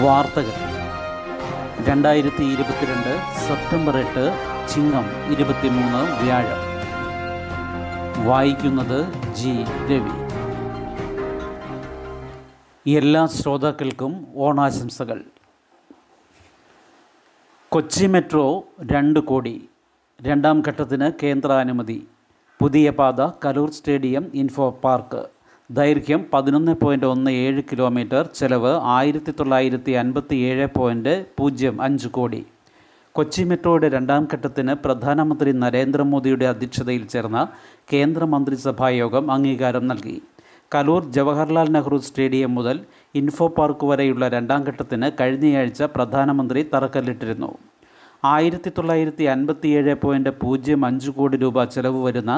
വാർത്തകൾ. 2022 സെപ്റ്റംബർ 8, ചിങ്ങം 23, വ്യാഴം. വായിക്കുന്നത് ജി രവി. എല്ലാ ശ്രോതാക്കൾക്കും ഓണാശംസകൾ. കൊച്ചി മെട്രോ 2 കോടി, രണ്ടാം ഘട്ടത്തിന് കേന്ദ്രാനുമതി. പുതിയ പാത കലൂർ സ്റ്റേഡിയം ഇൻഫോ പാർക്ക്, ദൈർഘ്യം 11.17 കിലോമീറ്റർ, ചെലവ് 1957.05 കോടി. കൊച്ചി മെട്രോയുടെ രണ്ടാം ഘട്ടത്തിന് പ്രധാനമന്ത്രി നരേന്ദ്രമോദിയുടെ അധ്യക്ഷതയിൽ ചേർന്ന കേന്ദ്ര മന്ത്രിസഭായോഗം അംഗീകാരം നൽകി. കലൂർ ജവഹർലാൽ നെഹ്റു സ്റ്റേഡിയം മുതൽ ഇൻഫോ പാർക്ക് വരെയുള്ള രണ്ടാം ഘട്ടത്തിന് കഴിഞ്ഞയാഴ്ച പ്രധാനമന്ത്രി തറക്കല്ലിട്ടിരുന്നു. 1957.05 കോടി രൂപ ചെലവ് വരുന്ന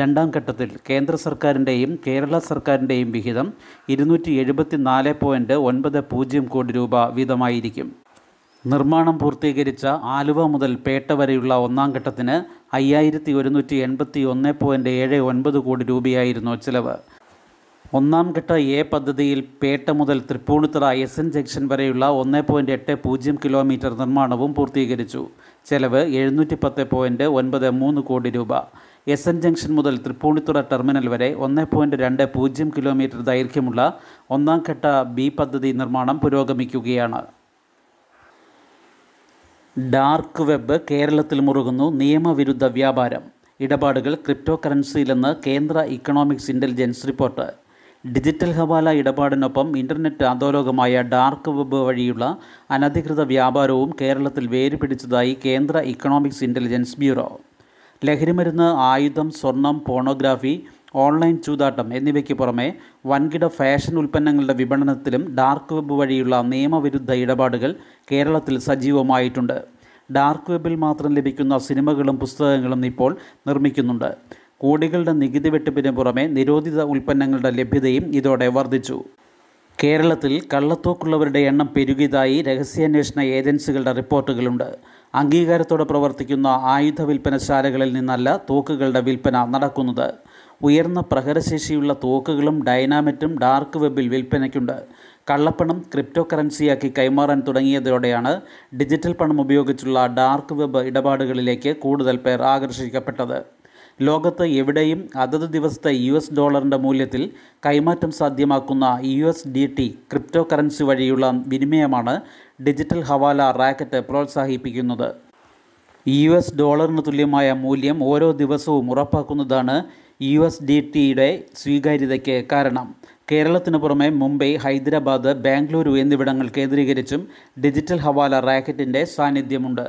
രണ്ടാം ഘട്ടത്തിൽ കേന്ദ്ര സർക്കാരിൻ്റെയും കേരള സർക്കാരിൻ്റെയും വിഹിതം 274.90 കോടി രൂപ വീതമായിരിക്കും. നിർമ്മാണം പൂർത്തീകരിച്ച ആലുവ മുതൽ പേട്ട വരെയുള്ള ഒന്നാം ഘട്ടത്തിന് 5181.79 കോടി രൂപയായിരുന്നു ചെലവ്. ഒന്നാം ഘട്ട എ പദ്ധതിയിൽ പേട്ട മുതൽ തൃപ്പൂണിത്തറ എസ് എൻ ജംഗ്ഷൻ വരെയുള്ള 1.80 കിലോമീറ്റർ നിർമ്മാണവും പൂർത്തീകരിച്ചു. ചെലവ് 710.93 കോടി രൂപ. എസ് എൻ ജംഗ്ഷൻ മുതൽ തൃപ്പൂണിത്തുറ ടെർമിനൽ വരെ 1.20 കിലോമീറ്റർ ദൈർഘ്യമുള്ള ഒന്നാം ഘട്ട ബി പദ്ധതി നിർമ്മാണം പുരോഗമിക്കുകയാണ്. ഡാർക്ക് വെബ് കേരളത്തിൽ മുറുകുന്നു നിയമവിരുദ്ധ വ്യാപാരം. ഇടപാടുകൾ ക്രിപ്റ്റോ കറൻസിയിലെന്ന് കേന്ദ്ര economics intelligence report. Digital hawala ഇടപാടിനൊപ്പം ഇൻ്റർനെറ്റ് അധോലോകമായ ഡാർക്ക് വെബ് വഴിയുള്ള അനധികൃത വ്യാപാരവും കേരളത്തിൽ വേരുപിടിച്ചതായി കേന്ദ്ര ഇക്കണോമിക്സ് ഇൻ്റലിജൻസ് ബ്യൂറോ. ലഹരിമരുന്ന്, ആയുധം, സ്വർണം, പോണോഗ്രാഫി, ഓൺലൈൻ ചൂതാട്ടം എന്നിവയ്ക്ക് പുറമെ വൻകിട ഫാഷൻ ഉൽപ്പന്നങ്ങളുടെ വിപണനത്തിലും ഡാർക്ക് വെബ് വഴിയുള്ള നിയമവിരുദ്ധ ഇടപാടുകൾ കേരളത്തിൽ സജീവമായിട്ടുണ്ട്. ഡാർക്ക് വെബിൽ മാത്രം ലഭിക്കുന്ന സിനിമകളും പുസ്തകങ്ങളും ഇപ്പോൾ നിർമ്മിക്കുന്നുണ്ട്. കോടികളുടെ നികുതി വെട്ടിപ്പിന് പുറമെ നിരോധിത ഉൽപ്പന്നങ്ങളുടെ ലഭ്യതയും ഇതോടെ വർദ്ധിച്ചു. കേരളത്തിൽ കള്ളത്തോക്കുള്ളവരുടെ എണ്ണം പെരുകിയതായി രഹസ്യാന്വേഷണ ഏജൻസികളുടെ റിപ്പോർട്ടുകളുണ്ട്. അംഗീകാരത്തോടെ പ്രവർത്തിക്കുന്ന ആയുധ വിൽപ്പനശാലകളിൽ നിന്നല്ല തോക്കുകളുടെ വിൽപ്പന നടക്കുന്നത്. ഉയർന്ന പ്രഹരശേഷിയുള്ള തോക്കുകളും ഡൈനാമിറ്റും ഡാർക്ക് വെബിൽ വിൽപ്പനയ്ക്കുണ്ട്. കള്ളപ്പണം ക്രിപ്റ്റോ കറൻസിയാക്കി കൈമാറാൻ തുടങ്ങിയതോടെയാണ് ഡിജിറ്റൽ പണം ഉപയോഗിച്ചുള്ള ഡാർക്ക് വെബ് ഇടപാടുകളിലേക്ക് കൂടുതൽ പേർ ആകർഷിക്കപ്പെട്ടത്. ലോകത്ത് എവിടെയും അതത് ദിവസത്തെ $US മൂല്യത്തിൽ കൈമാറ്റം സാധ്യമാക്കുന്ന USDT ക്രിപ്റ്റോ കറൻസി വഴിയുള്ള വിനിമയമാണ് ഡിജിറ്റൽ ഹവാല റാക്കറ്റ് പ്രോത്സാഹിപ്പിക്കുന്നത്. $ഡോളറിന് തുല്യമായ മൂല്യം ഓരോ ദിവസവും ഉറപ്പാക്കുന്നതാണ് USDTയുടെ സ്വീകാര്യതയ്ക്ക് കാരണം. കേരളത്തിന് പുറമെ മുംബൈ, ഹൈദരാബാദ്, ബാംഗ്ലൂരു എന്നിവിടങ്ങൾ കേന്ദ്രീകരിച്ചും ഡിജിറ്റൽ ഹവാല റാക്കറ്റിൻ്റെ സാന്നിധ്യമുണ്ട്.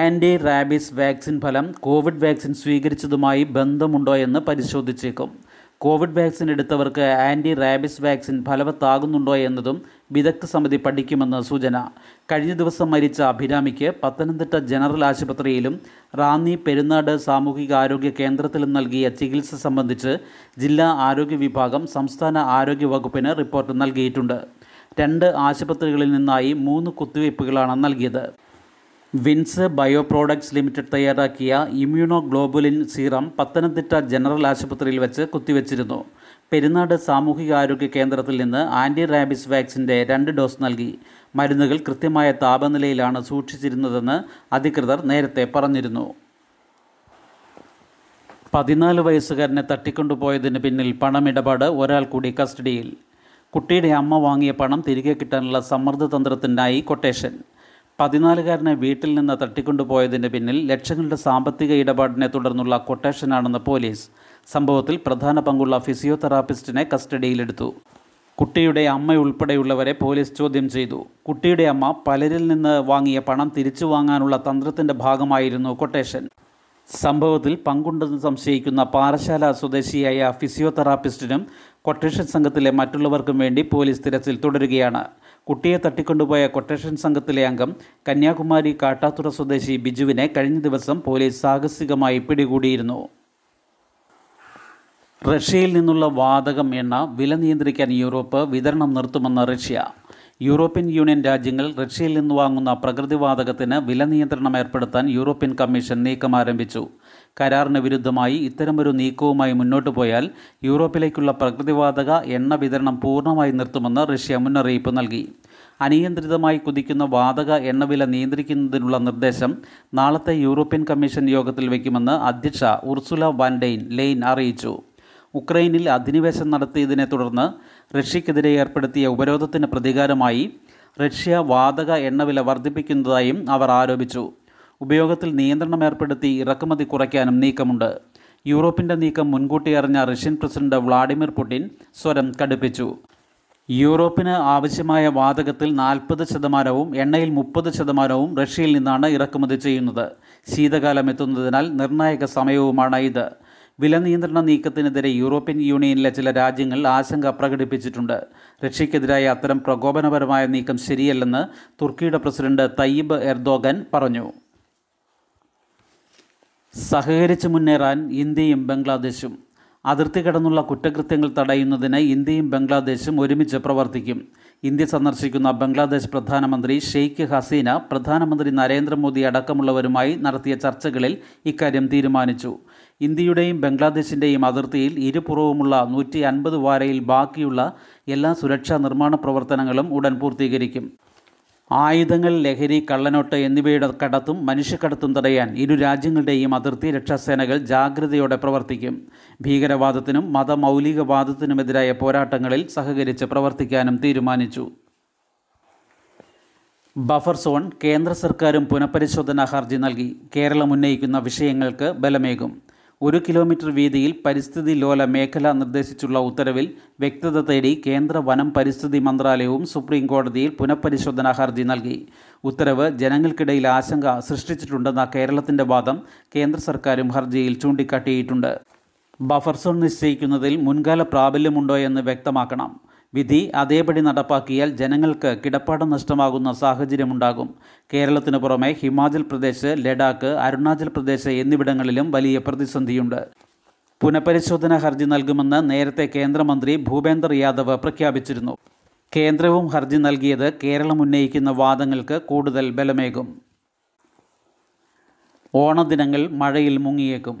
ആൻറ്റി റാബീസ് വാക്സിൻ ഫലം കോവിഡ് വാക്സിൻ സ്വീകരിച്ചതുമായി ബന്ധമുണ്ടോ എന്ന് പരിശോധിച്ചേക്കും. കോവിഡ് വാക്സിൻ എടുത്തവർക്ക് ആൻറ്റി റാബീസ് വാക്സിൻ ഫലവത്താകുന്നുണ്ടോ എന്നതും വിദഗ്ധ സമിതി പഠിക്കുമെന്ന് സൂചന. കഴിഞ്ഞ ദിവസം മരിച്ച അഭിരാമിക്ക് പത്തനംതിട്ട ജനറൽ ആശുപത്രിയിലും റാന്നി പെരുന്നാട് സാമൂഹിക ആരോഗ്യ കേന്ദ്രത്തിലും നൽകിയ ചികിത്സ സംബന്ധിച്ച് ജില്ലാ ആരോഗ്യ വിഭാഗം സംസ്ഥാന ആരോഗ്യ വകുപ്പിന് റിപ്പോർട്ട് നൽകിയിട്ടുണ്ട്. 2 ആശുപത്രികളിൽ നിന്നായി 3 കുത്തിവയ്പ്പുകളാണ് നൽകിയത്. വിൻസ് ബയോപ്രോഡക്ട്സ് ലിമിറ്റഡ് തയ്യാറാക്കിയ immunoglobulin serum Pathanamthitta general ആശുപത്രിയിൽ വെച്ച് കുത്തിവെച്ചിരുന്നു. പെരുന്നാട് സാമൂഹികാരോഗ്യ കേന്ദ്രത്തിൽ നിന്ന് ആൻറ്റി റാബീസ് വാക്സിൻ്റെ 2 ഡോസ് നൽകി. മരുന്നുകൾ കൃത്യമായ താപനിലയിലാണ് സൂക്ഷിച്ചിരുന്നതെന്ന് അധികൃതർ നേരത്തെ പറഞ്ഞിരുന്നു. 14 വയസ്സുകാരനെ തട്ടിക്കൊണ്ടുപോയതിന് പിന്നിൽ പണമിടപാട്, ഒരാൾ കൂടി കസ്റ്റഡിയിൽ. കുട്ടിയുടെ അമ്മ വാങ്ങിയ പണം തിരികെ കിട്ടാനുള്ള സമ്മർദ്ദതന്ത്രത്തിനായി കൊട്ടേഷൻ. 14-കാരനെ വീട്ടിൽ നിന്ന് തട്ടിക്കൊണ്ടുപോയതിന് പിന്നിൽ ലക്ഷങ്ങളുടെ സാമ്പത്തിക ഇടപാടിനെ തുടർന്നുള്ള കൊട്ടേഷനാണെന്ന് പോലീസ്. സംഭവത്തിൽ പ്രധാന പങ്കുള്ള ഫിസിയോതെറാപ്പിസ്റ്റിനെ കസ്റ്റഡിയിലെടുത്തു. കുട്ടിയുടെ അമ്മയുൾപ്പെടെയുള്ളവരെ പോലീസ് ചോദ്യം ചെയ്തു. കുട്ടിയുടെ അമ്മ പലരിൽ നിന്ന് വാങ്ങിയ പണം തിരിച്ചു വാങ്ങാനുള്ള തന്ത്രത്തിൻ്റെ ഭാഗമായിരുന്നു കൊട്ടേഷൻ. സംഭവത്തിൽ പങ്കുണ്ടെന്ന് സംശയിക്കുന്ന പാറശാല സ്വദേശിയായ ഫിസിയോതെറാപ്പിസ്റ്റിനും കൊട്ടേഷൻ സംഘത്തിലെ മറ്റുള്ളവർക്കും വേണ്ടി പോലീസ് തിരച്ചിൽ തുടരുകയാണ്. കുട്ടിയെ തട്ടിക്കൊണ്ടുപോയ കൊട്ടേഷൻ സംഘത്തിലെ അംഗം കന്യാകുമാരി കാട്ടാതുറ സ്വദേശി ബിജുവിനെ കഴിഞ്ഞ ദിവസം പോലീസ് സാഹസികമായി പിടികൂടിയിരുന്നു. റഷ്യയിൽ നിന്നുള്ള വാതകം എണ്ണ വില നിയന്ത്രിക്കാൻ യൂറോപ്പ് വിതരണം നിർത്തുമെന്ന് റഷ്യ. യൂറോപ്യൻ യൂണിയൻ രാജ്യങ്ങൾ റഷ്യയിൽ നിന്ന് വാങ്ങുന്ന പ്രകൃതിവാതകത്തിന് വില നിയന്ത്രണം ഏർപ്പെടുത്താൻ യൂറോപ്യൻ കമ്മീഷൻ നീക്കം ആരംഭിച്ചു. കരാറിന് വിരുദ്ധമായി ഇത്തരമൊരു നീക്കവുമായി മുന്നോട്ടു പോയാൽ യൂറോപ്പിലേക്കുള്ള പ്രകൃതിവാതക എണ്ണ വിതരണം പൂർണ്ണമായി നിർത്തുമെന്ന് റഷ്യ മുന്നറിയിപ്പ് നൽകി. അനിയന്ത്രിതമായി കുതിക്കുന്ന വാതക എണ്ണവില നിയന്ത്രിക്കുന്നതിനുള്ള നിർദ്ദേശം നാളത്തെ യൂറോപ്യൻ കമ്മീഷൻ യോഗത്തിൽ വയ്ക്കുമെന്ന് അധ്യക്ഷ ഉർസുല വാൻ ഡെർ ലെയ്ൻ അറിയിച്ചു. ഉക്രൈനിൽ അധിനിവേശം നടത്തിയതിനെ തുടർന്ന് റഷ്യക്കെതിരെ ഏർപ്പെടുത്തിയ ഉപരോധത്തിന് പ്രതികാരമായി റഷ്യ വാതക എണ്ണവില വർദ്ധിപ്പിക്കുന്നതായും അവർ ആരോപിച്ചു. ഉപയോഗത്തിൽ നിയന്ത്രണം ഏർപ്പെടുത്തി ഇറക്കുമതി കുറയ്ക്കാനും നീക്കമുണ്ട്. യൂറോപ്പിൻ്റെ നീക്കം മുൻകൂട്ടി അറിഞ്ഞ റഷ്യൻ പ്രസിഡന്റ് വ്ലാഡിമിർ പുടിൻ സ്വരം കടുപ്പിച്ചു. യൂറോപ്പിന് ആവശ്യമായ വാതകത്തിൽ 40% എണ്ണയിൽ 30% റഷ്യയിൽ നിന്നാണ് ഇറക്കുമതി ചെയ്യുന്നത്. ശീതകാലം എത്തുന്നതിനാൽ നിർണായക സമയവുമാണ് ഇത്. വില നിയന്ത്രണ നീക്കത്തിനെതിരെ യൂറോപ്യൻ യൂണിയനിലെ ചില രാജ്യങ്ങൾ ആശങ്ക പ്രകടിപ്പിച്ചിട്ടുണ്ട്. റഷ്യക്കെതിരായ അത്തരം പ്രകോപനപരമായ നീക്കം ശരിയല്ലെന്ന് തുർക്കിയുടെ പ്രസിഡന്റ് തയ്യബ് എർദോഗാൻ പറഞ്ഞു. സഹകരിച്ച് മുന്നേറാൻ ഇന്ത്യയും ബംഗ്ലാദേശും. അതിർത്തി കടന്നുള്ള കുറ്റകൃത്യങ്ങൾ തടയുന്നതിന് ഇന്ത്യയും ബംഗ്ലാദേശും ഒരുമിച്ച് പ്രവർത്തിക്കും. ഇന്ത്യ സന്ദർശിക്കുന്ന ബംഗ്ലാദേശ് പ്രധാനമന്ത്രി ഷെയ്ഖ് ഹസീന പ്രധാനമന്ത്രി നരേന്ദ്രമോദി അടക്കമുള്ളവരുമായി നടത്തിയ ചർച്ചകളിൽ ഇക്കാര്യം തീരുമാനിച്ചു. ഇന്ത്യയുടെയും ബംഗ്ലാദേശിൻ്റെയും അതിർത്തിയിൽ ഇരുപുറവുമുള്ള 150 വാരയിൽ ബാക്കിയുള്ള എല്ലാ സുരക്ഷാ നിർമ്മാണ പ്രവർത്തനങ്ങളും ഉടൻ പൂർത്തീകരിക്കും. ആയുധങ്ങൾ, ലഹരി, കള്ളനോട്ട് എന്നിവയുടെ കടത്തും മനുഷ്യക്കടത്തും തടയാൻ ഇരു രാജ്യങ്ങളുടെയും അതിർത്തി രക്ഷാസേനകൾ ജാഗ്രതയോടെ പ്രവർത്തിക്കും. ഭീകരവാദത്തിനും മതമൗലികവാദത്തിനുമെതിരായ പോരാട്ടങ്ങളിൽ സഹകരിച്ച് പ്രവർത്തിക്കാനും തീരുമാനിച്ചു. Buffer zone. കേന്ദ്ര സർക്കാരും പുനഃപരിശോധനാ ഹർജി നൽകി. കേരളം ഉന്നയിക്കുന്ന വിഷയങ്ങൾക്ക് ബലമേകും. 1 കിലോമീറ്റർ വീതിയിൽ പരിസ്ഥിതി ലോല മേഖല നിർദ്ദേശിച്ചുള്ള ഉത്തരവിൽ വ്യക്തത തേടി കേന്ദ്ര വനം പരിസ്ഥിതി മന്ത്രാലയവും സുപ്രീം കോടതിയിൽ പുനഃപരിശോധനാ ഹർജി നൽകി. ഉത്തരവ് ജനങ്ങൾക്കിടയിൽ ആശങ്ക സൃഷ്ടിച്ചിട്ടുണ്ടെന്ന കേരളത്തിൻ്റെ വാദം കേന്ദ്ര സർക്കാരും ഹർജിയിൽ ചൂണ്ടിക്കാട്ടിയിട്ടുണ്ട്. ബഫർ സോൺ നിശ്ചയിക്കുന്നതിൽ മുൻകാല പ്രാബല്യമുണ്ടോ എന്ന് വ്യക്തമാക്കണം. വിധി അതേപടി നടപ്പാക്കിയാൽ ജനങ്ങൾക്ക് കിടപ്പാടം നഷ്ടമാകുന്ന സാഹചര്യമുണ്ടാകും. കേരളത്തിനു പുറമെ ഹിമാചൽ പ്രദേശ്, ലഡാക്ക്, അരുണാചൽ പ്രദേശ് എന്നിവിടങ്ങളിലും വലിയ പ്രതിസന്ധിയുണ്ട്. പുനഃപരിശോധന ഹർജി നൽകുമെന്ന് നേരത്തെ കേന്ദ്രമന്ത്രി ഭൂപേന്ദ്ര യാദവ് പ്രഖ്യാപിച്ചിരുന്നു. കേന്ദ്രവും ഹർജി നൽകിയത് കേരളം ഉന്നയിക്കുന്ന വാദങ്ങൾക്ക് കൂടുതൽ ബലമേകും. ഓണദിനങ്ങൾ മഴയിൽ മുങ്ങിയേക്കും.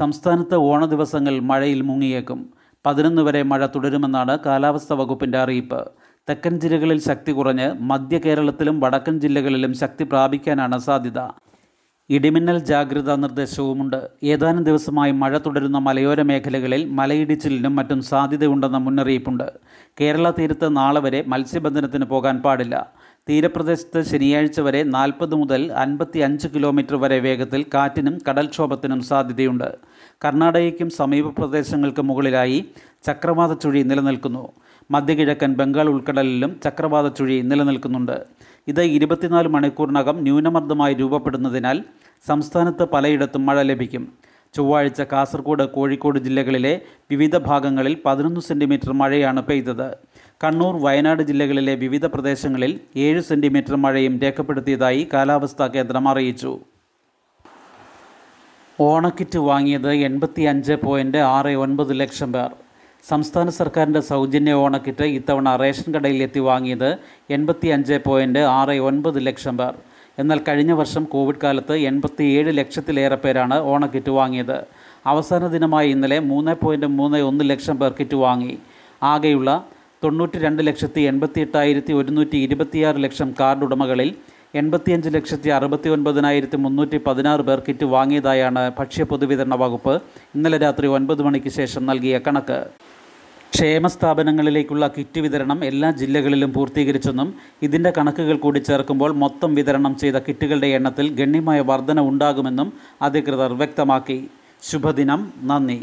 സംസ്ഥാനത്ത് ഓണദിവസങ്ങൾ മഴയിൽ മുങ്ങിയേക്കും. 11 വരെ മഴ തുടരുമെന്നാണ് കാലാവസ്ഥാ വകുപ്പിൻ്റെ അറിയിപ്പ്. തെക്കൻ ജില്ലകളിൽ ശക്തി കുറഞ്ഞ് മധ്യ കേരളത്തിലും വടക്കൻ ജില്ലകളിലും ശക്തി പ്രാപിക്കാനാണ് സാധ്യത. ഇടിമിന്നൽ ജാഗ്രതാ നിർദ്ദേശവുമുണ്ട്. ഏതാനും ദിവസമായി മഴ തുടരുന്ന മലയോര മേഖലകളിൽ മലയിടിച്ചിലിനും മറ്റും സാധ്യതയുണ്ടെന്ന മുന്നറിയിപ്പുണ്ട്. കേരള തീരത്ത് നാളെ വരെ മത്സ്യബന്ധനത്തിന് പോകാൻ പാടില്ല. തീരപ്രദേശത്ത് ശനിയാഴ്ച വരെ 40 മുതൽ 55 കിലോമീറ്റർ വരെ വേഗത്തിൽ കാറ്റിനും കടൽക്ഷോഭത്തിനും സാധ്യതയുണ്ട്. കർണാടകയ്ക്കും സമീപ പ്രദേശങ്ങൾക്ക് മുകളിലായി ചക്രവാത ചുഴി നിലനിൽക്കുന്നു. മധ്യകിഴക്കൻ ബംഗാൾ ഉൾക്കടലിലും ചക്രവാത ചുഴി നിലനിൽക്കുന്നുണ്ട്. ഇത് 24 മണിക്കൂറിനകം ന്യൂനമർദ്ദമായി രൂപപ്പെടുന്നതിനാൽ സംസ്ഥാനത്ത് പലയിടത്തും മഴ ലഭിക്കും. ചൊവ്വാഴ്ച കാസർഗോഡ്, കോഴിക്കോട് ജില്ലകളിലെ വിവിധ ഭാഗങ്ങളിൽ 11 സെൻറ്റിമീറ്റർ മഴയാണ് പെയ്തത്. കണ്ണൂർ, വയനാട് ജില്ലകളിലെ വിവിധ പ്രദേശങ്ങളിൽ 7 സെൻറ്റിമീറ്റർ മഴയും രേഖപ്പെടുത്തിയതായി കാലാവസ്ഥാ കേന്ദ്രം അറിയിച്ചു. ഓണക്കിറ്റ് വാങ്ങിയത് 85.69 ലക്ഷം പേർ. സംസ്ഥാന സർക്കാരിൻ്റെ സൗജന്യ ഓണക്കിറ്റ് ഇത്തവണ റേഷൻ കടയിൽ എത്തി വാങ്ങിയത് 85.69 ലക്ഷം പേർ. എന്നാൽ കഴിഞ്ഞ വർഷം കോവിഡ് കാലത്ത് 87 ലക്ഷത്തിലേറെ പേരാണ് ഓണക്കിറ്റ് വാങ്ങിയത്. അവസാന ദിനമായി ഇന്നലെ 3.31 ലക്ഷം പേർ കിറ്റ് വാങ്ങി. ആകെയുള്ള 92,88,126 ലക്ഷം കാർഡുടമകളിൽ 85,69,316 പേർ കിറ്റ് വാങ്ങിയതായാണ് ഭക്ഷ്യ പൊതുവിതരണ വകുപ്പ് ഇന്നലെ രാത്രി 9 മണിക്ക് ശേഷം നൽകിയ കണക്ക്. ക്ഷേമസ്ഥാപനങ്ങളിലേക്കുള്ള കിറ്റ് വിതരണം എല്ലാ ജില്ലകളിലും പൂർത്തീകരിച്ചെന്നും ഇതിൻ്റെ കണക്കുകൾ കൂടി ചേർക്കുമ്പോൾ മൊത്തം വിതരണം ചെയ്ത കിറ്റുകളുടെ എണ്ണത്തിൽ ഗണ്യമായ വർധന ഉണ്ടാകുമെന്നും അധികൃതർ വ്യക്തമാക്കി. ശുഭദിനം. നന്ദി.